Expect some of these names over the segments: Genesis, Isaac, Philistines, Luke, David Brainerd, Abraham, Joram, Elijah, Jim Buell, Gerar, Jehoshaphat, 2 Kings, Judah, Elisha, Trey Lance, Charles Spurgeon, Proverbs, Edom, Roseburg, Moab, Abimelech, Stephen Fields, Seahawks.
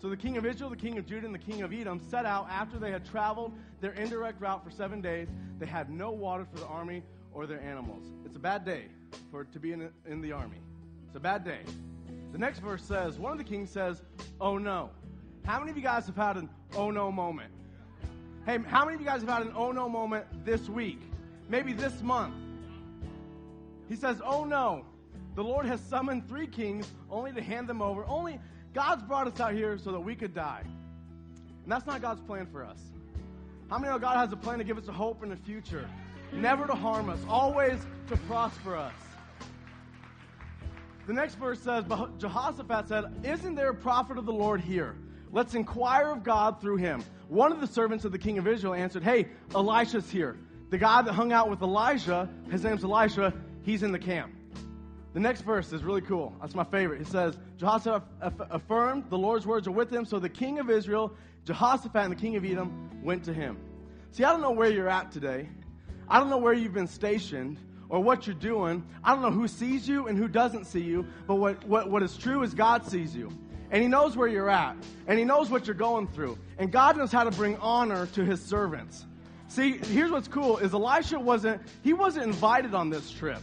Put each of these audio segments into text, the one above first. So the king of Israel, the king of Judah, and the king of Edom set out after they had traveled their indirect route for 7 days. They had no water for the army or their animals. It's a bad day to be in the army. It's a bad day. The next verse says, one of the kings says, "Oh no." How many of you guys have had an "oh no" moment? Hey, how many of you guys have had an "oh no" moment this week? Maybe this month? He says, "Oh no. The Lord has summoned 3 kings only to hand them over. Only God's brought us out here so that we could die." And that's not God's plan for us. How many know God has a plan to give us a hope in the future? Never to harm us, always to prosper us. The next verse says, "But Jehoshaphat said, 'Isn't there a prophet of the Lord here? Let's inquire of God through him.' One of the servants of the king of Israel answered, 'Hey, Elisha's here.'" The guy that hung out with Elijah, his name's Elisha, he's in the camp. The next verse is really cool. That's my favorite. It says, "Jehoshaphat affirmed the Lord's words are with him. So the king of Israel, Jehoshaphat, and the king of Edom went to him." See, I don't know where you're at today. I don't know where you've been stationed or what you're doing. I don't know who sees you and who doesn't see you. But what is true is God sees you. And he knows where you're at. And he knows what you're going through. And God knows how to bring honor to his servants. See, here's what's cool is Elisha wasn't invited on this trip.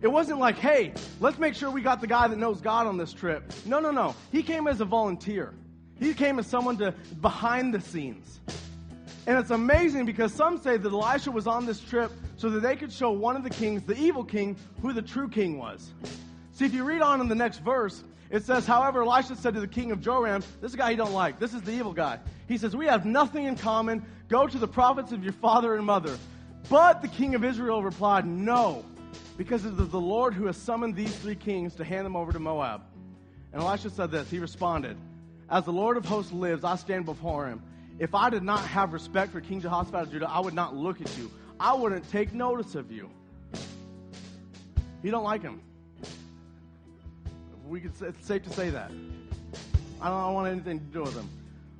It wasn't like, "Hey, let's make sure we got the guy that knows God on this trip." No. He came as a volunteer. He came as someone to behind the scenes. And it's amazing because some say that Elisha was on this trip so that they could show one of the kings, the evil king, who the true king was. See, if you read on in the next verse, it says, "However, Elisha said to the king of Joram," this is a guy he don't like. This is the evil guy. He says, "We have nothing in common. Go to the prophets of your father and mother." But the king of Israel replied, "No, because it is the Lord who has summoned these 3 kings to hand them over to Moab." And Elisha said this. He responded, "As the Lord of hosts lives, I stand before him. If I did not have respect for King Jehoshaphat of Judah, I would not look at you. I wouldn't take notice of you." He don't like him. It's safe to say that. I don't want anything to do with him.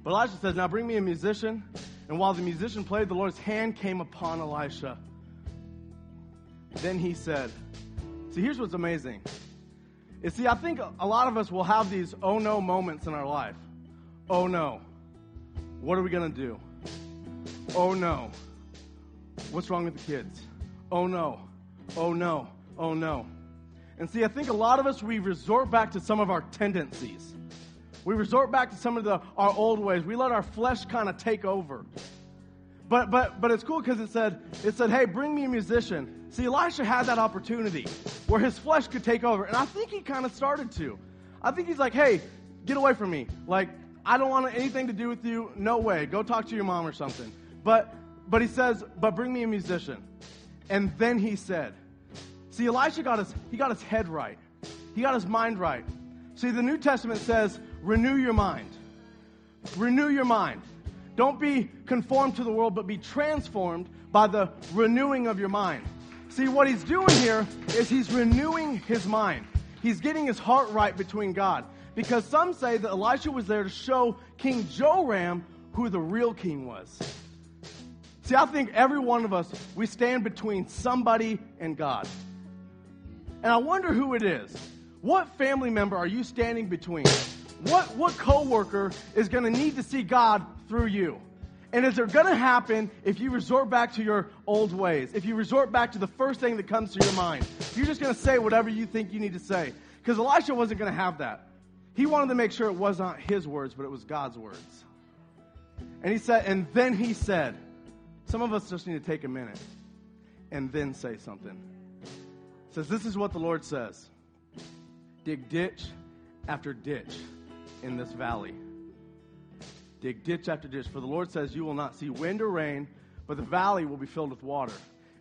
But Elisha says, "Now bring me a musician." And while the musician played, the Lord's hand came upon Elisha. Then he said, see, here's what's amazing. I think a lot of us will have these "oh no" moments in our life. "Oh no. What are we going to do? Oh no. What's wrong with the kids? Oh no. Oh no. Oh no." And see, I think a lot of us, we resort back to some of our tendencies. We resort back to some of our old ways. We let our flesh kind of take over. But it's cool because it said, "Hey, bring me a musician." See, Elisha had that opportunity where his flesh could take over. And I think he kind of started to. I think he's like, "Hey, get away from me. Like, I don't want anything to do with you. No way. Go talk to your mom or something." But he says, "But bring me a musician." And then he said, see, Elisha got his head right. He got his mind right. See, the New Testament says, renew your mind. Renew your mind. Don't be conformed to the world, but be transformed by the renewing of your mind. See, what he's doing here is he's renewing his mind. He's getting his heart right between God. Because some say that Elisha was there to show King Joram who the real king was. See, I think every one of us, we stand between somebody and God. And I wonder who it is. What family member are you standing between? What coworker is going to need to see God through you? And is it going to happen if you resort back to your old ways? If you resort back to the first thing that comes to your mind? You're just going to say whatever you think you need to say. Because Elisha wasn't going to have that. He wanted to make sure it was not his words, but it was God's words. And he said, and then he said, some of us just need to take a minute and then say something. It says, this is what the Lord says. Dig ditch after ditch in this valley. Dig ditch after ditch. For the Lord says you will not see wind or rain, but the valley will be filled with water.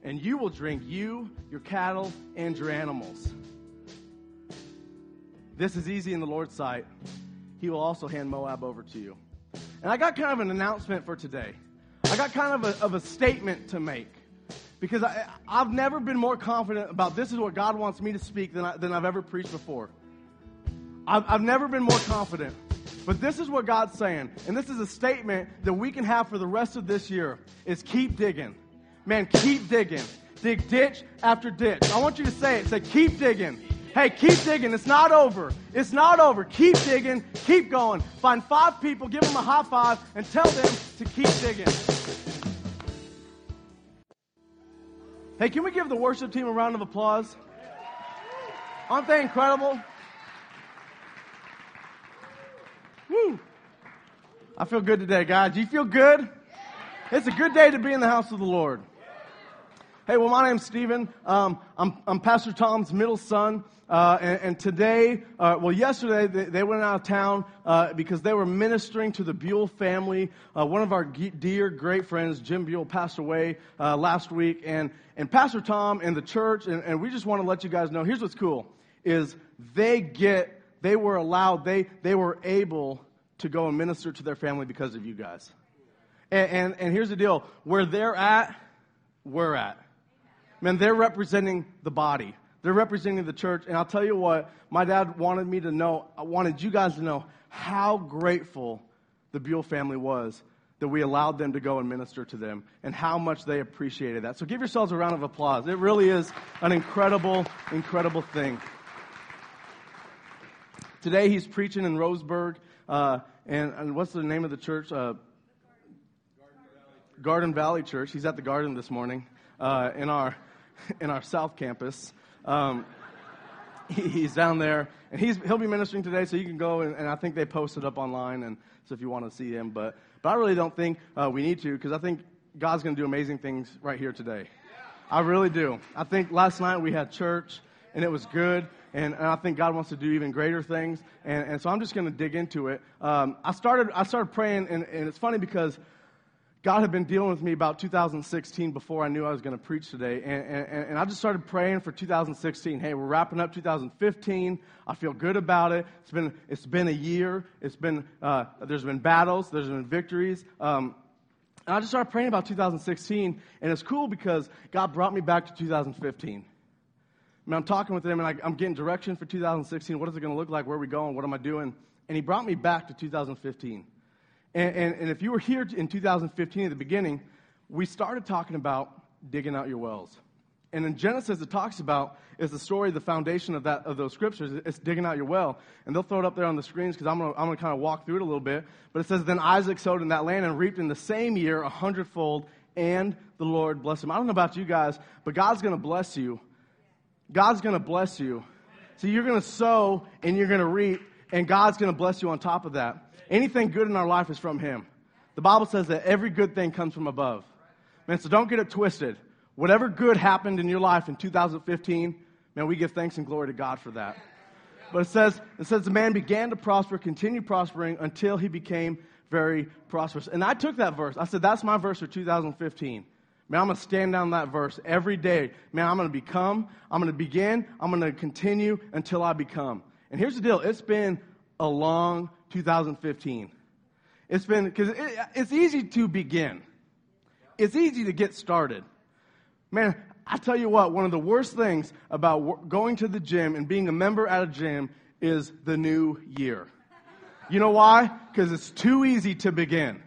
And you will drink, you, your cattle, and your animals. This is easy in the Lord's sight. He will also hand Moab over to you. And I got kind of an announcement for today. I got kind of a statement to make. Because I've never been more confident about this is what God wants me to speak than I've ever preached before. I've never been more confident. But this is what God's saying. And this is a statement that we can have for the rest of this year. Is keep digging. Man, keep digging. Dig ditch after ditch. I want you to say it. Say, keep digging. Hey, keep digging. It's not over. It's not over. Keep digging. Keep going. Find five people, give them a high five, and tell them to keep digging. Hey, can we give the worship team a round of applause? Aren't they incredible? Woo! I feel good today, guys. Do you feel good? It's a good day to be in the house of the Lord. Hey, well, my name's Stephen. I'm Pastor Tom's middle son. And today, yesterday, they went out of town because they were ministering to the Buell family. One of our dear, great friends, Jim Buell, passed away last week. And Pastor Tom and the church, and we just want to let you guys know, here's what's cool, is they were allowed, they were able to go and minister to their family because of you guys. And here's the deal, where they're at, we're at. Man, they're representing the body. They're representing the church. And I'll tell you what, my dad wanted me to know, I wanted you guys to know how grateful the Buell family was that we allowed them to go and minister to them and how much they appreciated that. So give yourselves a round of applause. It really is an incredible, incredible thing. Today he's preaching in Roseburg. And what's the name of the church? Garden Valley Church. He's at the Garden this morning in our South Campus. He's down there, and he'll be ministering today, so you can go, and I think they post it up online, and so if you want to see him. But I really don't think we need to, because I think God's going to do amazing things right here today. I really do. I think last night we had church, and it was good, and I think God wants to do even greater things, and so I'm just going to dig into it. I started praying, and it's funny because God had been dealing with me about 2016 before I knew I was going to preach today. And I just started praying for 2016. Hey, we're wrapping up 2015. I feel good about it. It's been a year. It's been, there's been battles. There's been victories. And I just started praying about 2016. And it's cool because God brought me back to 2015. I mean, I'm talking with him, and I'm getting direction for 2016. What is it going to look like? Where are we going? What am I doing? And he brought me back to 2015. And if you were here in 2015 at the beginning, we started talking about digging out your wells. And in Genesis, it talks about, is the story, the foundation of those scriptures, it's digging out your well. And they'll throw it up there on the screens because I'm going to kind of walk through it a little bit. But it says, then Isaac sowed in that land and reaped in the same year 100-fold, and the Lord blessed him. I don't know about you guys, but God's going to bless you. God's going to bless you. So you're going to sow and you're going to reap, and God's going to bless you on top of that. Anything good in our life is from him. The Bible says that every good thing comes from above. Man, so don't get it twisted. Whatever good happened in your life in 2015, man, we give thanks and glory to God for that. But it says the man began to prosper, continued prospering until he became very prosperous. And I took that verse. I said, that's my verse for 2015. Man, I'm going to stand down that verse every day. Man, I'm going to become, I'm going to begin, I'm going to continue until I become. And here's the deal. It's been a long 2015. It's been, because it's easy to begin. It's easy to get started. Man, I tell you what, one of the worst things about going to the gym and being a member at a gym is the new year. You know why? Because it's too easy to begin.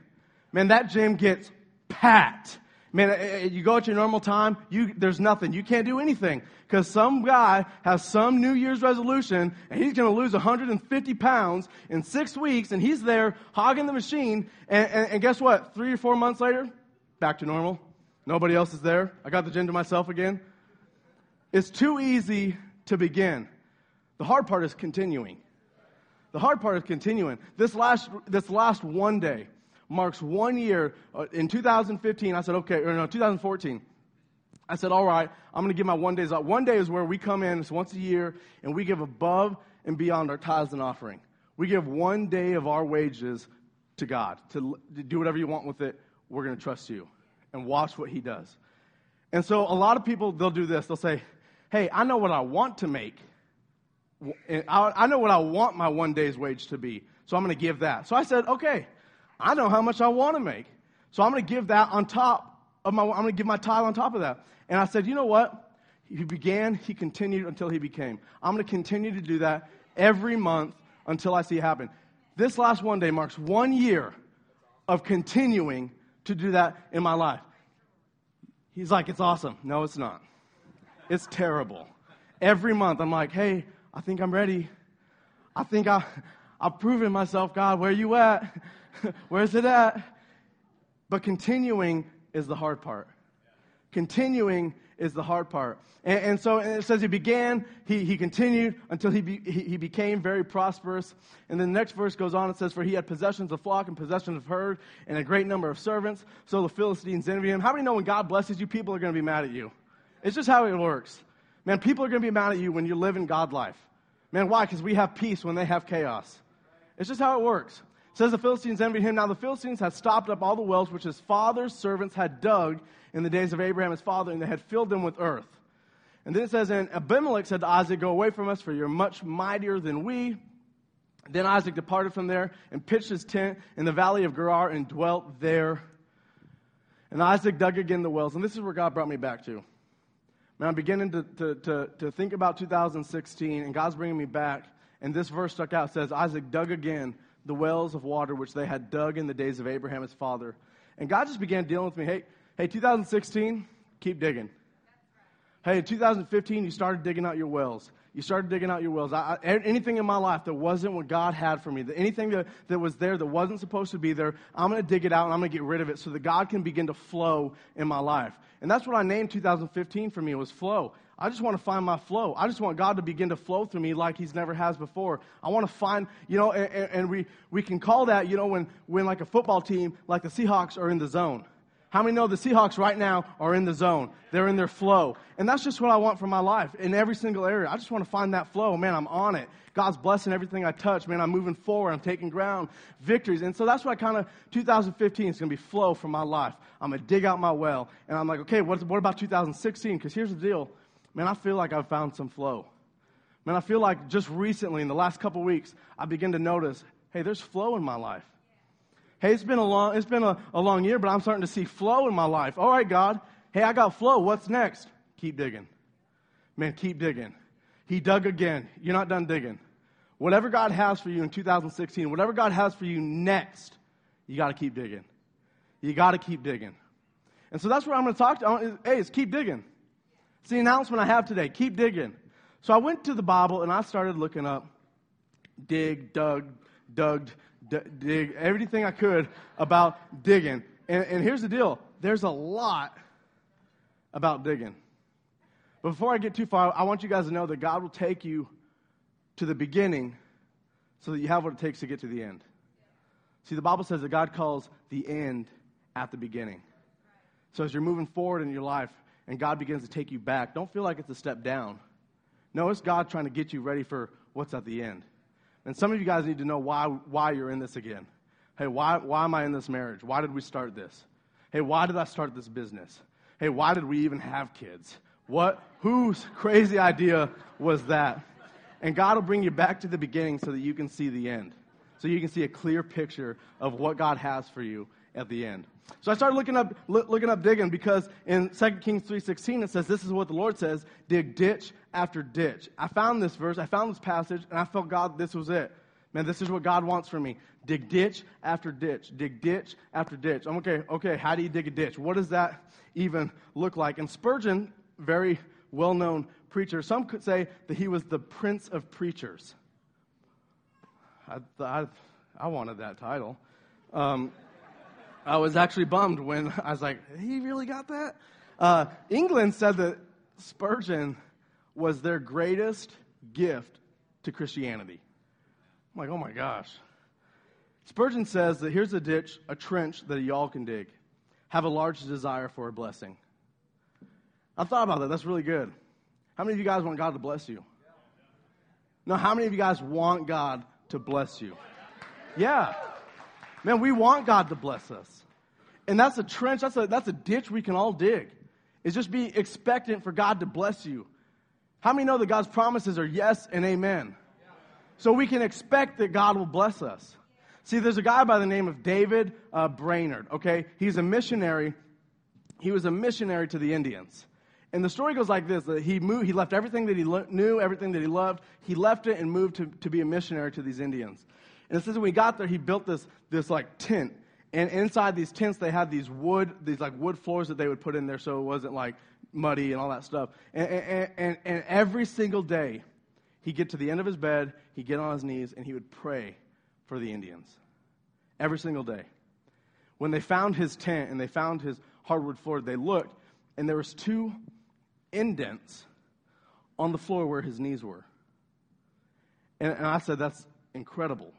Man, that gym gets packed. Man, you go at your normal time, there's nothing. You can't do anything because some guy has some New Year's resolution and he's going to lose 150 pounds in 6 weeks, and he's there hogging the machine, and guess what? 3 or 4 months later, back to normal. Nobody else is there. I got the gym to myself again. It's too easy to begin. The hard part is continuing. The hard part is continuing. This last one day marks 1 year. In 2015, I said, 2014. I said, all right, I'm going to give my 1 days out. 1 day is where we come in, it's once a year, and we give above and beyond our tithes and offering. We give 1 day of our wages to God, to do whatever you want with it. We're going to trust you and watch what he does. And so a lot of people, they'll do this. They'll say, hey, I know what I want to make. I know what I want my 1 day's wage to be, so I'm going to give that. So I said, okay, I know how much I want to make. So I'm going to give that on top of my, I'm going to give my tithe on top of that. And I said, you know what? He began, he continued until he became. I'm going to continue to do that every month until I see it happen. This last 1 day marks 1 year of continuing to do that in my life. He's like, it's awesome. No, it's not. It's terrible. Every month I'm like, hey, I think I'm ready. I think I've proven myself, God. Where you at? Where's it at? But continuing is the hard part. Continuing is the hard part. And so it says he began, he continued until he became very prosperous. And then the next verse goes on. It says, for he had possessions of flock and possessions of herd and a great number of servants. So the Philistines envied him. How many know when God blesses you, people are going to be mad at you? It's just how it works. Man, people are going to be mad at you when you're living God life. Man, why? Because we have peace when they have chaos. It's just how it works. It says the Philistines envied him. Now the Philistines had stopped up all the wells which his father's servants had dug in the days of Abraham his father, and they had filled them with earth. And then it says, and Abimelech said to Isaac, go away from us, for you're much mightier than we. Then Isaac departed from there and pitched his tent in the valley of Gerar and dwelt there. And Isaac dug again the wells. And this is where God brought me back to. Man, I'm beginning to think about 2016, and God's bringing me back. And this verse stuck out. It says, Isaac dug again the wells of water which they had dug in the days of Abraham his father. And God just began dealing with me. Hey, 2016, keep digging. Hey, in 2015, you started digging out your wells. You started digging out your wells. Anything in my life that wasn't what God had for me, anything that was there that wasn't supposed to be there, I'm going to dig it out and I'm going to get rid of it so that God can begin to flow in my life. And that's what I named 2015 for me, was flow. I just want to find my flow. I just want God to begin to flow through me like he's never has before. I want to find, and we can call that, when like a football team, like the Seahawks are in the zone. How many know the Seahawks right now are in the zone? They're in their flow. And that's just what I want for my life in every single area. I just want to find that flow. Man, I'm on it. God's blessing everything I touch. Man, I'm moving forward. I'm taking ground. Victories. And so that's why 2015 is going to be flow for my life. I'm going to dig out my well. And I'm like, okay, what about 2016? Because here's the deal. Man, I feel like I've found some flow. Man, I feel like just recently in the last couple weeks, I begin to notice, hey, there's flow in my life. Hey, it's been a long year, but I'm starting to see flow in my life. All right, God. Hey, I got flow. What's next? Keep digging. Man, keep digging. He dug again. You're not done digging. Whatever God has for you in 2016, whatever God has for you next, you got to keep digging. You got to keep digging. And so that's where I'm going to talk to. Hey, it's keep digging. It's the announcement I have today. Keep digging. So I went to the Bible and I started looking up dig, dug, dugged, dig, everything I could about digging. And here's the deal. There's a lot about digging. But before I get too far, I want you guys to know that God will take you to the beginning so that you have what it takes to get to the end. See, the Bible says that God calls the end at the beginning. So as you're moving forward in your life and God begins to take you back, don't feel like it's a step down. No, it's God trying to get you ready for what's at the end. And some of you guys need to know why you're in this again. Hey, why am I in this marriage? Why did we start this? Hey, why did I start this business? Hey, why did we even have kids? Whose crazy idea was that? And God will bring you back to the beginning so that you can see the end. So you can see a clear picture of what God has for you at the end. So I started looking up digging, because in 2 Kings 3:16 it says, this is what the Lord says, dig ditch after ditch. I found this verse, I found this passage, and I felt, God, this was it. Man, this is what God wants for me. Dig ditch after ditch, dig ditch after ditch. I'm okay, how do you dig a ditch? What does that even look like? And Spurgeon, very well-known preacher, some could say that he was the prince of preachers. I wanted that title. I was actually bummed when I was like, he really got that? England said that Spurgeon was their greatest gift to Christianity. I'm like, oh my gosh. Spurgeon says that here's a ditch, a trench that y'all can dig. Have a large desire for a blessing. I thought about that. That's really good. How many of you guys want God to bless you? No, how many of you guys want God to bless you? Yeah. Man, we want God to bless us. And that's a trench, that's a ditch we can all dig. It's just be expectant for God to bless you. How many know that God's promises are yes and amen? So we can expect that God will bless us. See, there's a guy by the name of David Brainerd, okay? He's a missionary. He was a missionary to the Indians. And the story goes like this, that he left everything that he knew, everything that he loved. He left it and moved to be a missionary to these Indians. And it says when we got there, he built this like tent. And inside these tents, they had these wood floors that they would put in there so it wasn't like muddy and all that stuff. And every single day, He'd get to the end of his bed, he'd get on his knees, and he would pray for the Indians every single day. When they found his tent and they found his hardwood floor, they looked, and there was two indents on the floor where his knees were. And I said, that's incredible.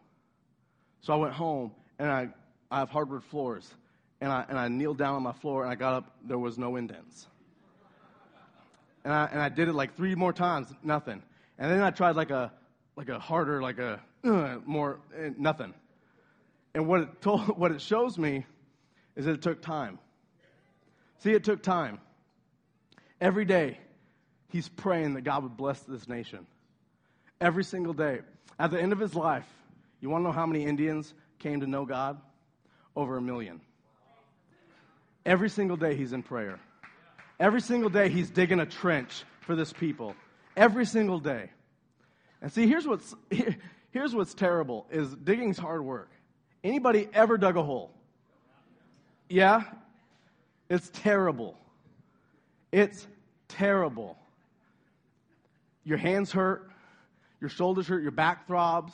So I went home, and I have hardwood floors, and I kneeled down on my floor, and I got up. There was no indents. And I did it like three more times, nothing. And then I tried harder, nothing. And what it shows me is that it took time. See, it took time. Every day, he's praying that God would bless this nation. Every single day. At the end of his life, you want to know how many Indians came to know God? Over 1 million. Every single day, he's in prayer. Every single day, he's digging a trench for this people. Every single day. And see, here's what's terrible, is digging's hard work. Anybody ever dug a hole? Yeah? It's terrible. It's terrible. Your hands hurt. Your shoulders hurt. Your back throbs.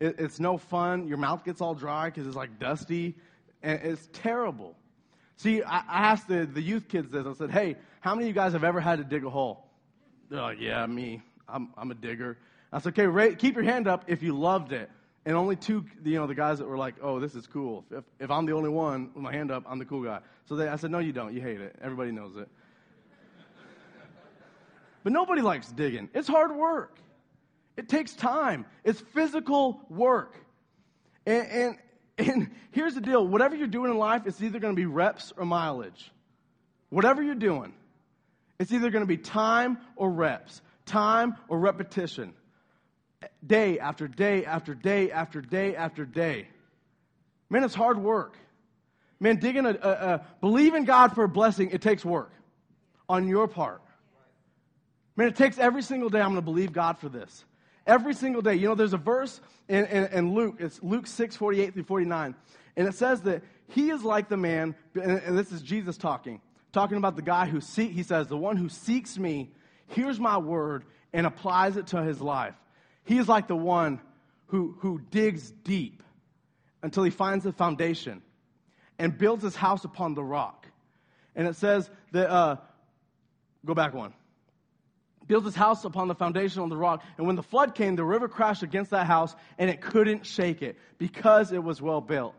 It's no fun. Your mouth gets all dry because it's like dusty. And it's terrible. See, I asked the youth kids this. I said, hey, how many of you guys have ever had to dig a hole? They're like, yeah, me. I'm a digger. I said, okay, keep your hand up if you loved it. And only two, the guys that were like, oh, this is cool. If I'm the only one with my hand up, I'm the cool guy. So I said, no, you don't. You hate it. Everybody knows it. But nobody likes digging. It's hard work. It takes time. It's physical work. And here's the deal. Whatever you're doing in life, it's either going to be reps or mileage. Whatever you're doing, it's either going to be time or reps, time or repetition. Day after day after day after day after day. Man, it's hard work. Man, digging believe in God for a blessing, it takes work on your part. Man, it takes every single day I'm going to believe God for this. Every single day. There's a verse in Luke. It's Luke 6:48 through 49. And it says that he is like the man, and this is Jesus talking about the guy who he says, the one who seeks me, hears my word, and applies it to his life. He is like the one who digs deep until he finds the foundation and builds his house upon the rock. And it says that, go back one. Builds his house upon the foundation on the rock. And when the flood came, the river crashed against that house and it couldn't shake it because it was well built.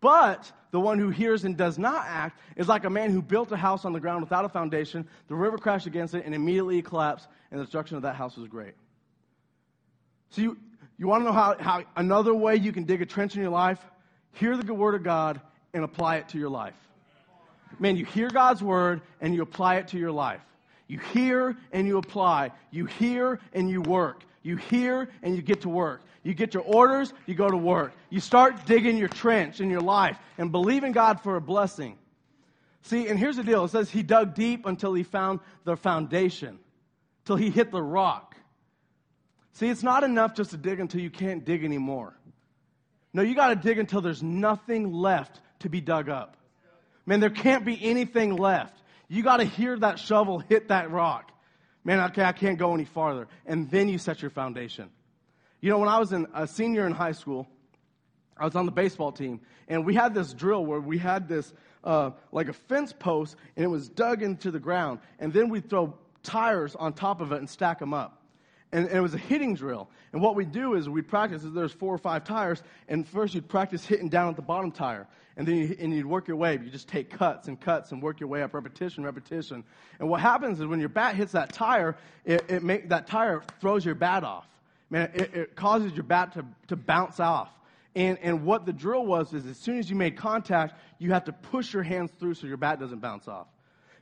But the one who hears and does not act is like a man who built a house on the ground without a foundation. The river crashed against it and immediately collapsed, and the destruction of that house was great. So you want to know how another way you can dig a trench in your life? Hear the good word of God and apply it to your life. Man, you hear God's word and you apply it to your life. You hear and you apply. You hear and you work. You hear and you get to work. You get your orders, you go to work. You start digging your trench in your life and believe in God for a blessing. See, and here's the deal. It says he dug deep until he found the foundation, till he hit the rock. See, it's not enough just to dig until you can't dig anymore. No, you got to dig until there's nothing left to be dug up. Man, there can't be anything left. You got to hear that shovel hit that rock. Man, okay, I can't go any farther. And then you set your foundation. When I was a senior in high school, I was on the baseball team, and we had this drill where we had this, like a fence post, and it was dug into the ground. And then we'd throw tires on top of it and stack them up. And it was a hitting drill. And what we do is we practice. There's 4 or 5 tires. And first you'd practice hitting down at the bottom tire. And then you'd work your way. You just take cuts and work your way up. Repetition. And what happens is when your bat hits that tire, that tire throws your bat off. Man, it causes your bat to bounce off. And what the drill was is as soon as you made contact, you have to push your hands through so your bat doesn't bounce off.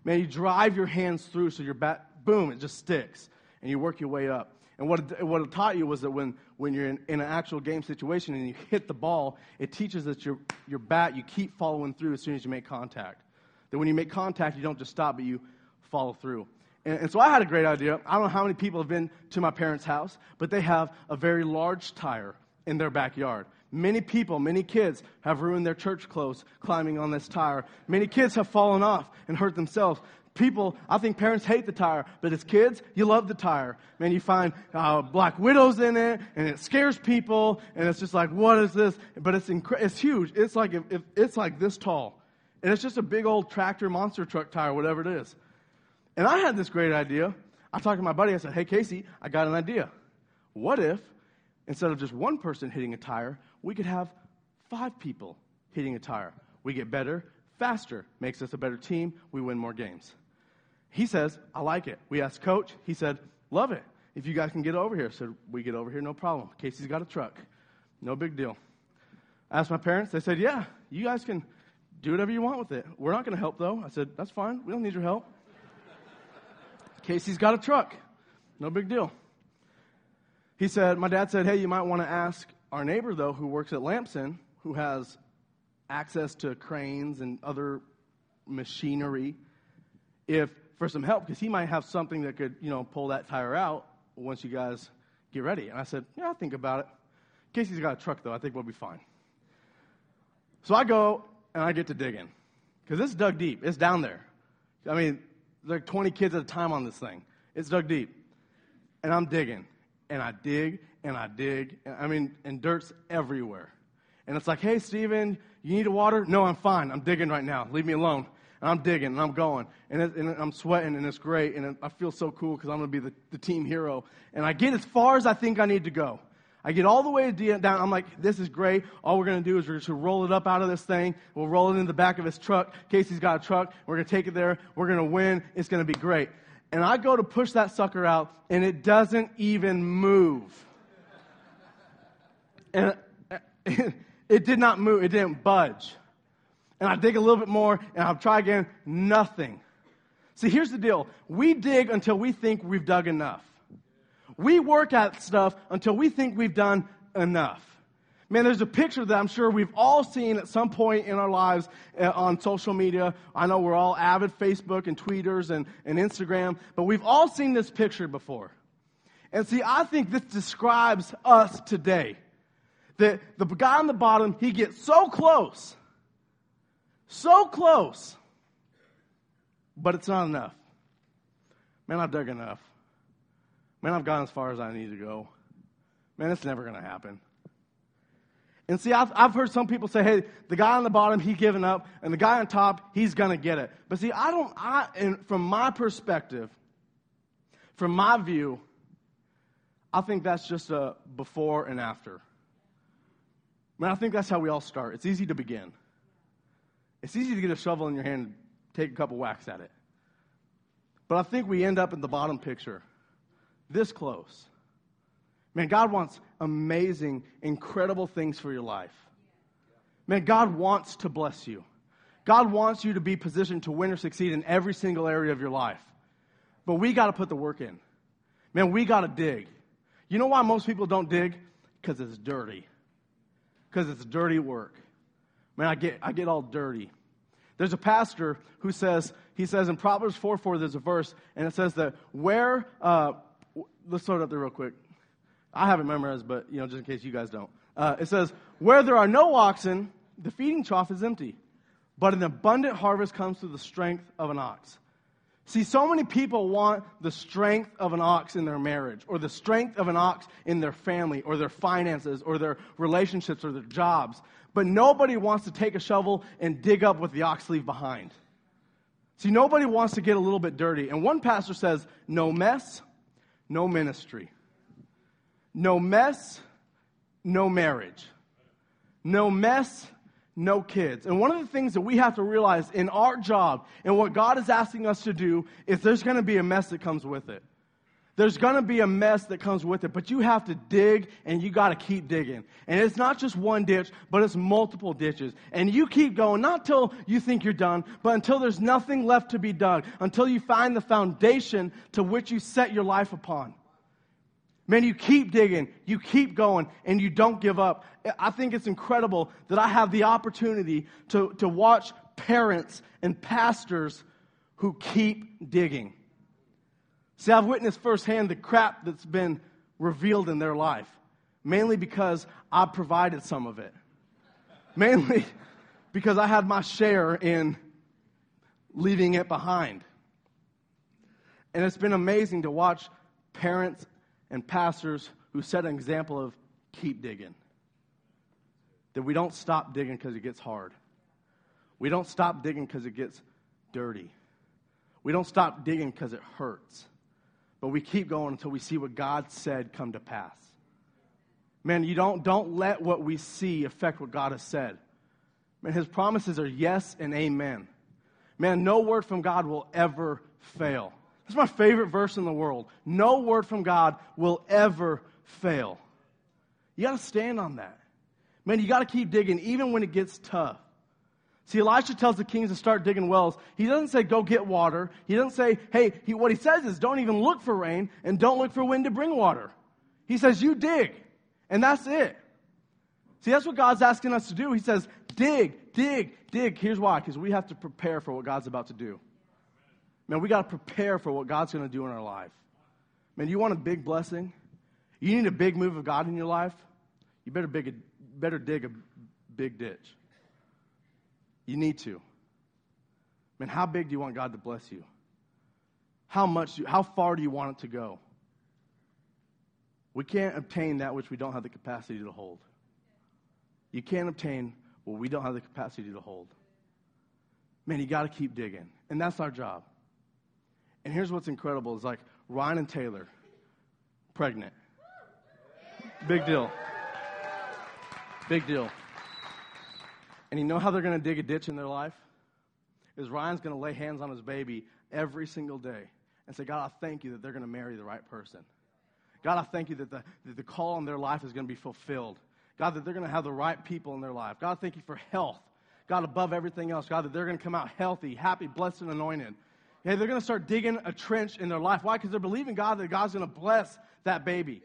Man, you drive your hands through so your bat, boom, it just sticks. And you work your way up. And what it taught you was that when you're in an actual game situation and you hit the ball, it teaches that your bat, you keep following through as soon as you make contact. That when you make contact, you don't just stop, but you follow through. And so I had a great idea. I don't know how many people have been to my parents' house, but they have a very large tire in their backyard. Many people, many kids have ruined their church clothes climbing on this tire. Many kids have fallen off and hurt themselves. People, I think parents hate the tire, but as kids, you love the tire. Man, you find black widows in it, and it scares people, and it's just like, what is this? But it's huge. It's like it's like this tall, and it's just a big old tractor, monster truck tire, whatever it is. And I had this great idea. I talked to my buddy. I said, hey, Casey, I got an idea. What if, instead of just one person hitting a tire, we could have 5 people hitting a tire? We get better, faster, makes us a better team. We win more games. He says, I like it. We asked coach. He said, love it. If you guys can get over here. I said, we get over here, no problem. Casey's got a truck. No big deal. I asked my parents. They said, yeah, you guys can do whatever you want with it. We're not going to help, though. I said, that's fine. We don't need your help. Casey's got a truck. No big deal. He said, my dad said, hey, you might want to ask our neighbor, though, who works at Lampson, who has access to cranes and other machinery, if for some help, because he might have something that could, pull that tire out once you guys get ready. And I said, yeah, I'll think about it. Casey's got a truck, though. I think we'll be fine. So I go, and I get to digging, because this is dug deep. It's down there. I mean, like 20 kids at a time on this thing. It's dug deep. And I'm digging. And I dig, and I dig. And dirt's everywhere. And it's like, hey, Stephen, you need water? No, I'm fine. I'm digging right now. Leave me alone. And I'm digging, and I'm going. And I'm sweating, and it's great. And I feel so cool because I'm going to be the team hero. And I get as far as I think I need to go. I get all the way down. I'm like, this is great. All we're going to do is we're just going to roll it up out of this thing. We'll roll it in the back of his truck. Casey's got a truck. We're going to take it there. We're going to win. It's going to be great. And I go to push that sucker out, and it doesn't even move. And it did not move. It didn't budge. And I dig a little bit more, and I'll try again. Nothing. See, here's the deal. We dig until we think we've dug enough. We work at stuff until we think we've done enough. Man, there's a picture that I'm sure we've all seen at some point in our lives on social media. I know we're all avid Facebook and tweeters and Instagram, but we've all seen this picture before. And see, I think this describes us today. That the guy on the bottom, he gets so close, but it's not enough. Man, I've dug enough. Man, I've gone as far as I need to go. Man, it's never going to happen. And see, I've heard some people say, hey, the guy on the bottom, he's giving up, and the guy on top, he's going to get it. But see, and from my perspective, from my view, I think that's just a before and after. Man, I think that's how we all start. It's easy to begin. It's easy to get a shovel in your hand and take a couple whacks at it. But I think we end up in the bottom picture. This close. Man, God wants amazing, incredible things for your life. Man, God wants to bless you. God wants you to be positioned to win or succeed in every single area of your life. But we got to put the work in. Man, we got to dig. You know why most people don't dig? Because it's dirty. Because it's dirty work. Man, I get all dirty. There's a pastor who says, he says in Proverbs 4:4, there's a verse, and it says that where... let's throw it up there real quick. I haven't memorized, but, just in case you guys don't. It says, where there are no oxen, the feeding trough is empty. But an abundant harvest comes through the strength of an ox. See, so many people want the strength of an ox in their marriage, or the strength of an ox in their family, or their finances, or their relationships, or their jobs. But nobody wants to take a shovel and dig up what the ox leave behind. See, nobody wants to get a little bit dirty. And one pastor says, no mess, no ministry. No mess, no marriage. No mess, no kids. And one of the things that we have to realize in our job and what God is asking us to do is there's going to be a mess that comes with it. There's going to be a mess that comes with it, but you have to dig, and you got to keep digging. And it's not just one ditch, but it's multiple ditches. And you keep going, not till you think you're done, but until there's nothing left to be dug, until you find the foundation to which you set your life upon. Man, you keep digging, you keep going, and you don't give up. I think it's incredible that I have the opportunity to watch parents and pastors who keep digging. See, I've witnessed firsthand the crap that's been revealed in their life, mainly because I provided some of it. Mainly because I had my share in leaving it behind. And it's been amazing to watch parents and pastors who set an example of keep digging. That we don't stop digging because it gets hard. We don't stop digging because it gets dirty. We don't stop digging because it hurts. But we keep going until we see what God said come to pass. Man, you don't let what we see affect what God has said. Man, his promises are yes and amen. Man, no word from God will ever fail. That's my favorite verse in the world. No word from God will ever fail. You got to stand on that. Man, you got to keep digging even when it gets tough. See, Elisha tells the kings to start digging wells. He doesn't say, go get water. He doesn't say, hey, what he says is don't even look for rain and don't look for wind to bring water. He says, you dig, and that's it. See, that's what God's asking us to do. He says, dig, dig, dig. Here's why, because we have to prepare for what God's about to do. Man, we got to prepare for what God's going to do in our life. Man, you want a big blessing? You need a big move of God in your life? You better dig a big ditch. You need to. Man, how big do you want God to bless you? How far do you want it to go? We can't obtain that which we don't have the capacity to hold. You can't obtain what we don't have the capacity to hold. Man, you got to keep digging. And that's our job. And here's what's incredible is like Ryan and Taylor, pregnant. Big deal. Big deal. And you know how they're going to dig a ditch in their life? Is Ryan's going to lay hands on his baby every single day and say, God, I thank you that they're going to marry the right person. God, I thank you that the call on their life is going to be fulfilled. God, that they're going to have the right people in their life. God, I thank you for health. God, above everything else, God, that they're going to come out healthy, happy, blessed, and anointed. Hey, they're going to start digging a trench in their life. Why? Because they're believing God that God's going to bless that baby.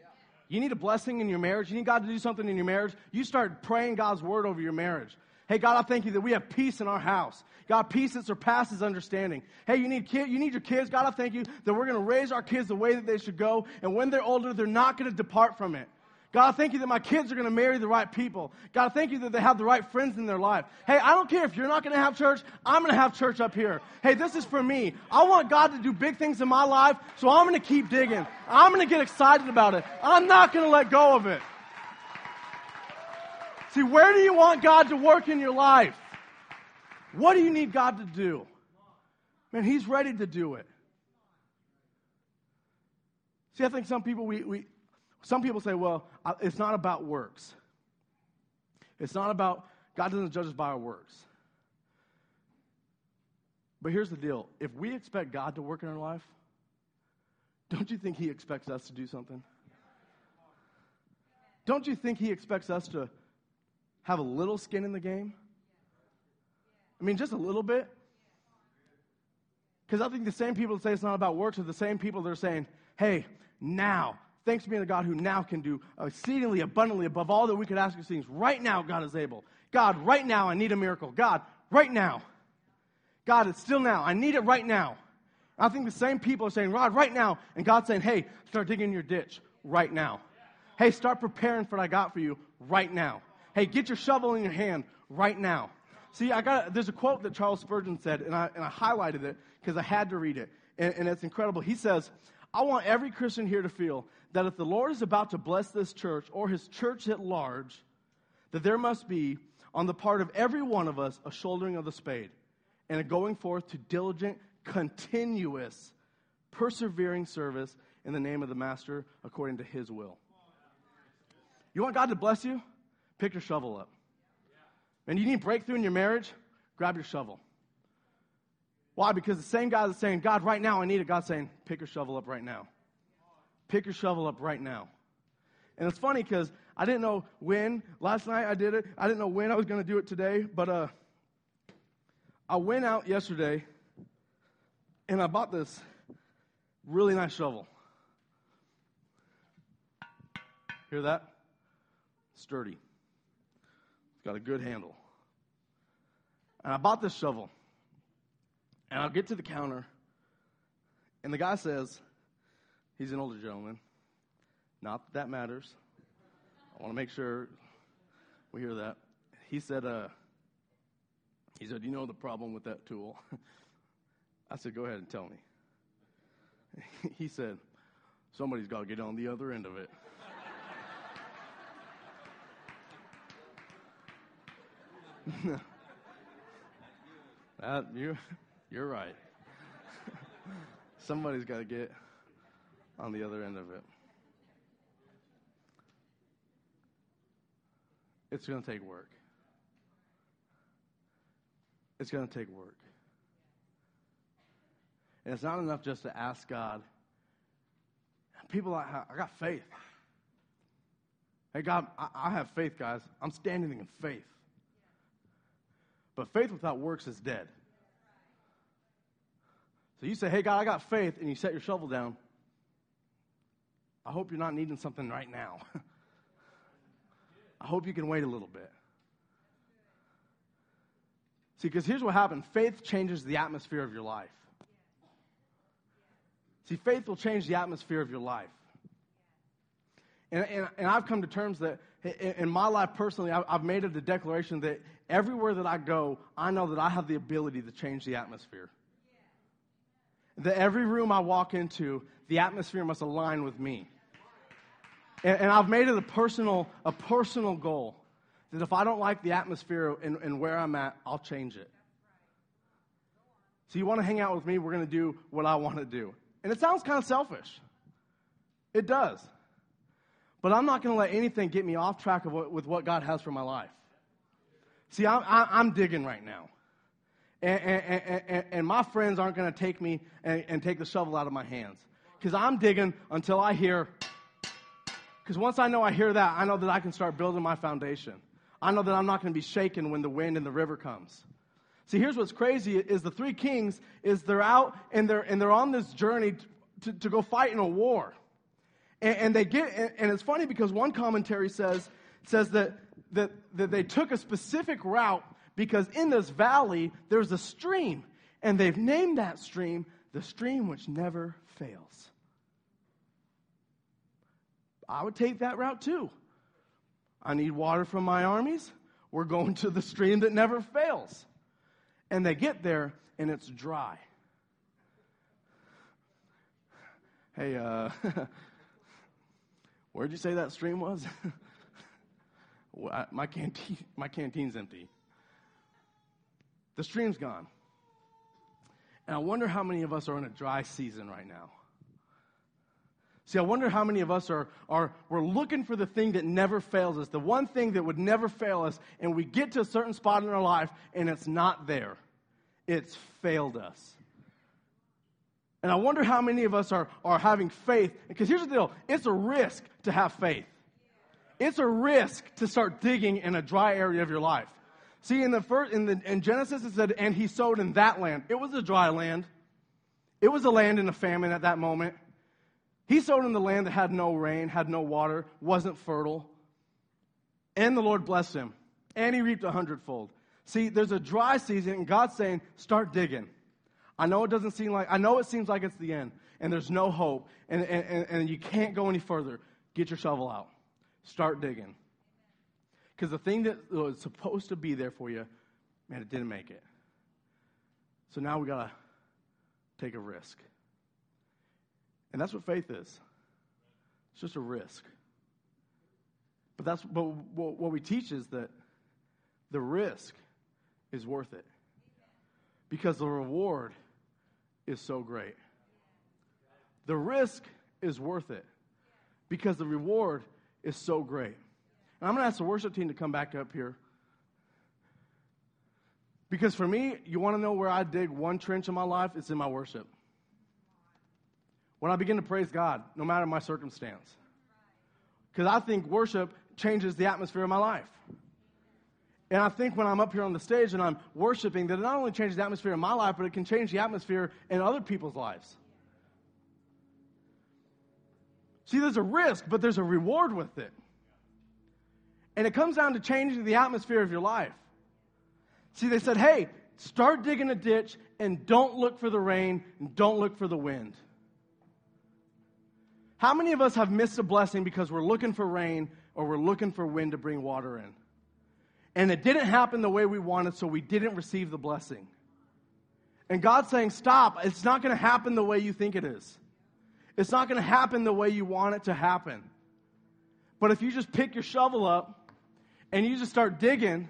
You need a blessing in your marriage. You need God to do something in your marriage. You start praying God's word over your marriage. Hey, God, I thank you that we have peace in our house. God, peace that surpasses understanding. Hey, you need your kids. God, I thank you that we're going to raise our kids the way that they should go. And when they're older, they're not going to depart from it. God, I thank you that my kids are going to marry the right people. God, I thank you that they have the right friends in their life. Hey, I don't care if you're not going to have church. I'm going to have church up here. Hey, this is for me. I want God to do big things in my life, so I'm going to keep digging. I'm going to get excited about it. I'm not going to let go of it. See, where do you want God to work in your life? What do you need God to do? Man, he's ready to do it. See, I think some people say, well, it's not about works. It's not about, God doesn't judge us by our works. But here's the deal. If we expect God to work in our life, don't you think he expects us to do something? Don't you think he expects us to have a little skin in the game? I mean, just a little bit. Because I think the same people that say it's not about works are the same people that are saying, hey, now, thanks be to God who now can do exceedingly abundantly above all that we could ask of things. Right now, God is able. God, right now, I need a miracle. God, right now. God, it's still now. I need it right now. I think the same people are saying, Rod, right now. And God's saying, hey, start digging your ditch right now. Hey, start preparing for what I got for you right now. Hey, get your shovel in your hand right now. See, there's a quote that Charles Spurgeon said, and I highlighted it because I had to read it, and it's incredible. He says, I want every Christian here to feel that if the Lord is about to bless this church or his church at large, that there must be, on the part of every one of us, a shouldering of the spade and a going forth to diligent, continuous, persevering service in the name of the Master according to his will. You want God to bless you? Pick your shovel up. And you need breakthrough in your marriage? Grab your shovel. Why? Because the same God is saying, God, right now I need it. God's saying, pick your shovel up right now. Pick your shovel up right now. And it's funny because I didn't know when. Last night I did it. I didn't know when I was going to do it today. But I went out yesterday and I bought this really nice shovel. Hear that? Sturdy. Got a good handle. And I bought this shovel. And I'll get to the counter. And the guy says, he's an older gentleman. Not that that matters. I want to make sure we hear that. He said, you know the problem with that tool? I said, go ahead and tell me. He said, somebody's got to get on the other end of it. You're right. Somebody's got to get on the other end of it. It's going to take work. It's going to take work. And it's not enough just to ask God. People like, I got faith. Hey, God, I have faith, guys. I'm standing in faith. But faith without works is dead. So you say, hey, God, I got faith, and you set your shovel down. I hope you're not needing something right now. I hope you can wait a little bit. See, because here's what happened. Faith changes the atmosphere of your life. See, faith will change the atmosphere of your life. And I've come to terms that in my life personally, I've made it a declaration that everywhere that I go, I know that I have the ability to change the atmosphere. That every room I walk into, the atmosphere must align with me. And I've made it a personal goal that if I don't like the atmosphere and where I'm at, I'll change it. So you want to hang out with me, we're going to do what I want to do. And it sounds kind of selfish. It does. But I'm not going to let anything get me off track of what God has for my life. See, I'm digging right now. And my friends aren't going to take me and take the shovel out of my hands. Because I'm digging until I hear. Because once I know I hear that, I know that I can start building my foundation. I know that I'm not going to be shaken when the wind and the river comes. See, here's what's crazy is the three kings is they're out and they're on this journey to go fight in a war. And it's funny because one commentary says that they took a specific route because in this valley there's a stream, and they've named that stream the stream which never fails. I would take that route too. I need water from my armies. We're going to the stream that never fails. And they get there, and it's dry. Hey, where'd you say that stream was? My canteen's empty. The stream's gone. And I wonder how many of us are in a dry season right now. See, I wonder how many of us we're looking for the thing that never fails us, the one thing that would never fail us, and we get to a certain spot in our life, and it's not there. It's failed us. And I wonder how many of us are having faith, because here's the deal, it's a risk to have faith. It's a risk to start digging in a dry area of your life. See, in Genesis it said, and he sowed in that land. It was a dry land. It was a land in a famine at that moment. He sowed in the land that had no rain, had no water, wasn't fertile. And the Lord blessed him. And he reaped 100-fold. See, there's a dry season, and God's saying, start digging. I know it seems like it's the end, and there's no hope, and you can't go any further. Get your shovel out. Start digging. Because the thing that was supposed to be there for you, man, it didn't make it. So now we got to take a risk. And that's what faith is. It's just a risk. But what we teach is that the risk is worth it. Because the reward is so great. The risk is worth it. Because the reward is so great. And I'm going to ask the worship team to come back up here. Because for me, you want to know where I dig one trench in my life? It's in my worship. When I begin to praise God, no matter my circumstance. Because I think worship changes the atmosphere of my life. And I think when I'm up here on the stage and I'm worshiping, that it not only changes the atmosphere of my life, but it can change the atmosphere in other people's lives. See, there's a risk, but there's a reward with it. And it comes down to changing the atmosphere of your life. See, they said, hey, start digging a ditch and don't look for the rain and don't look for the wind. How many of us have missed a blessing because we're looking for rain or we're looking for wind to bring water in? And it didn't happen the way we wanted, so we didn't receive the blessing. And God's saying, stop. It's not going to happen the way you think it is. It's not going to happen the way you want it to happen. But if you just pick your shovel up and you just start digging,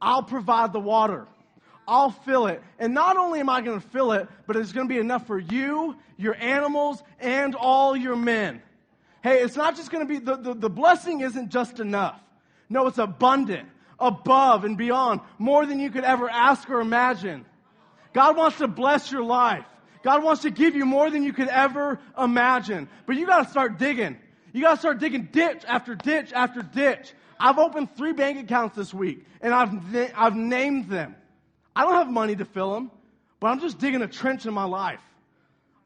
I'll provide the water. I'll fill it. And not only am I going to fill it, but it's going to be enough for you, your animals, and all your men. Hey, it's not just going to be, the blessing isn't just enough. No, it's abundant, above and beyond, more than you could ever ask or imagine. God wants to bless your life. God wants to give you more than you could ever imagine. But you got to start digging. You got to start digging ditch after ditch after ditch. I've opened 3 bank accounts this week, and I've named them. I don't have money to fill them, but I'm just digging a trench in my life.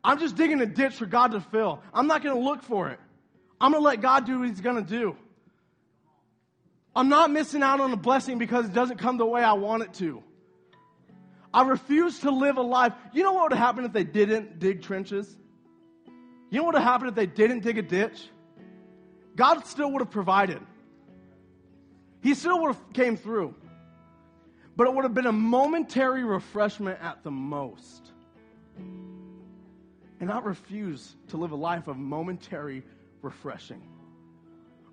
I'm just digging a ditch for God to fill. I'm not going to look for it. I'm going to let God do what He's going to do. I'm not missing out on a blessing because it doesn't come the way I want it to. I refuse to live a life. You know what would have happened if they didn't dig trenches? You know what would have happened if they didn't dig a ditch? God still would have provided. He still would have came through. But it would have been a momentary refreshment at the most. And I refuse to live a life of momentary refreshing.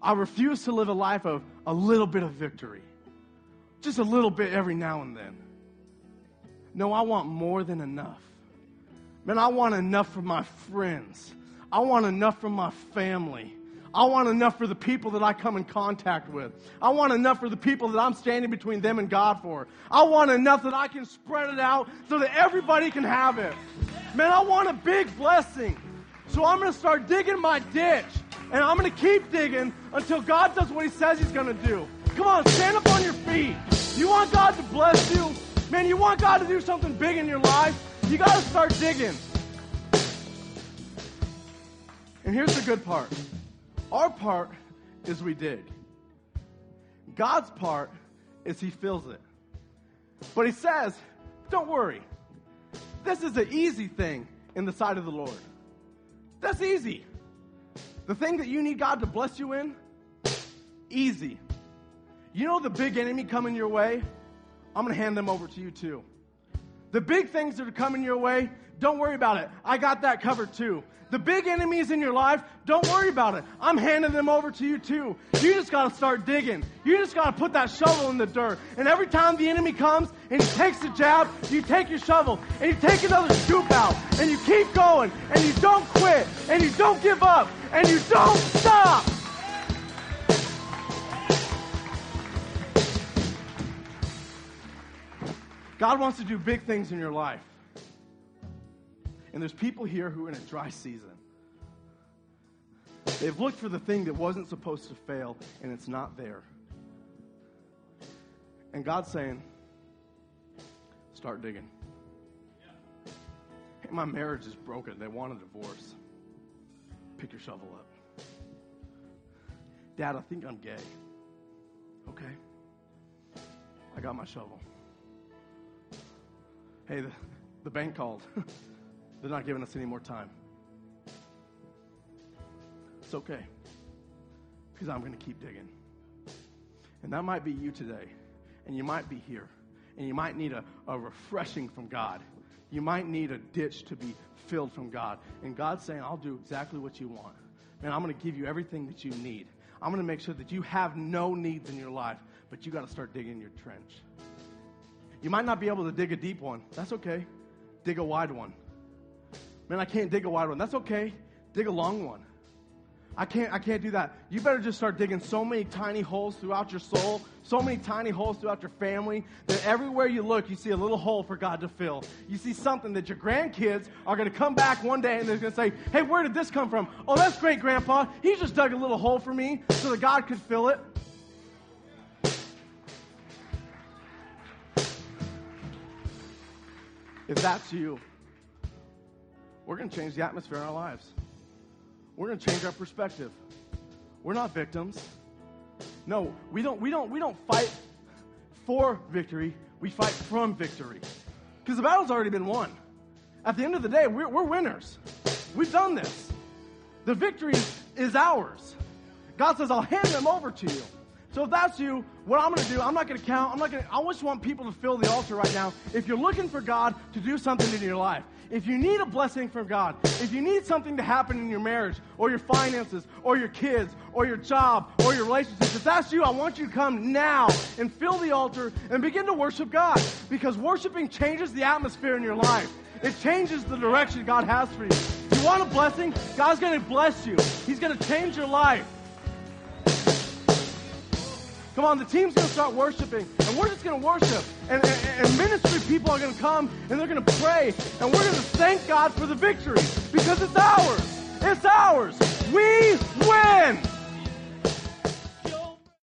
I refuse to live a life of a little bit of victory. Just a little bit every now and then. No, I want more than enough. Man, I want enough for my friends. I want enough for my family. I want enough for the people that I come in contact with. I want enough for the people that I'm standing between them and God for. I want enough that I can spread it out so that everybody can have it. Man, I want a big blessing. So I'm going to start digging my ditch. And I'm going to keep digging until God does what He says He's going to do. Come on, stand up on your feet. You want God to bless you? Man, you want God to do something big in your life? You got to start digging. And here's the good part. Our part is we dig. God's part is He fills it. But He says, don't worry. This is an easy thing in the sight of the Lord. That's easy. The thing that you need God to bless you in, easy. You know the big enemy coming your way? I'm going to hand them over to you too. The big things that are coming your way, don't worry about it. I got that covered too. The big enemies in your life, don't worry about it. I'm handing them over to you too. You just got to start digging. You just got to put that shovel in the dirt. And every time the enemy comes and he takes a jab, you take your shovel and you take another scoop out. And you keep going. And you don't quit. And you don't give up. And you don't stop. God wants to do big things in your life. And there's people here who are in a dry season. They've looked for the thing that wasn't supposed to fail, and it's not there. And God's saying, start digging. Yeah. Hey, my marriage is broken. They want a divorce. Pick your shovel up. Dad, I think I'm gay. Okay. I got my shovel. Hey, the bank called. They're not giving us any more time. It's okay. Because I'm going to keep digging. And that might be you today. And you might be here. And you might need a refreshing from God. You might need a ditch to be filled from God. And God's saying, I'll do exactly what you want. Man, I'm going to give you everything that you need. I'm going to make sure that you have no needs in your life. But you got to start digging your trench. You might not be able to dig a deep one. That's okay. Dig a wide one. Man, I can't dig a wide one. That's okay. Dig a long one. I can't do that. You better just start digging so many tiny holes throughout your soul, so many tiny holes throughout your family, that everywhere you look, you see a little hole for God to fill. You see something that your grandkids are going to come back one day and they're going to say, hey, where did this come from? Oh, that's great, Grandpa. He just dug a little hole for me so that God could fill it. If that's you, we're going to change the atmosphere in our lives. We're going to change our perspective. We're not victims. No, we don't fight for victory. We fight from victory. Because the battle's already been won. At the end of the day, we're winners. We've done this. The victory is ours. God says, I'll hand them over to you. So if that's you, what I'm going to do, I'm not going to count. I just want people to fill the altar right now. If you're looking for God to do something in your life, if you need a blessing from God, if you need something to happen in your marriage or your finances or your kids or your job or your relationships, if that's you, I want you to come now and fill the altar and begin to worship God, because worshiping changes the atmosphere in your life. It changes the direction God has for you. If you want a blessing, God's going to bless you. He's going to change your life. Come on, the team's going to start worshiping, and we're just going to worship. And ministry people are going to come, and they're going to pray, and we're going to thank God for the victory, because it's ours. It's ours. We win.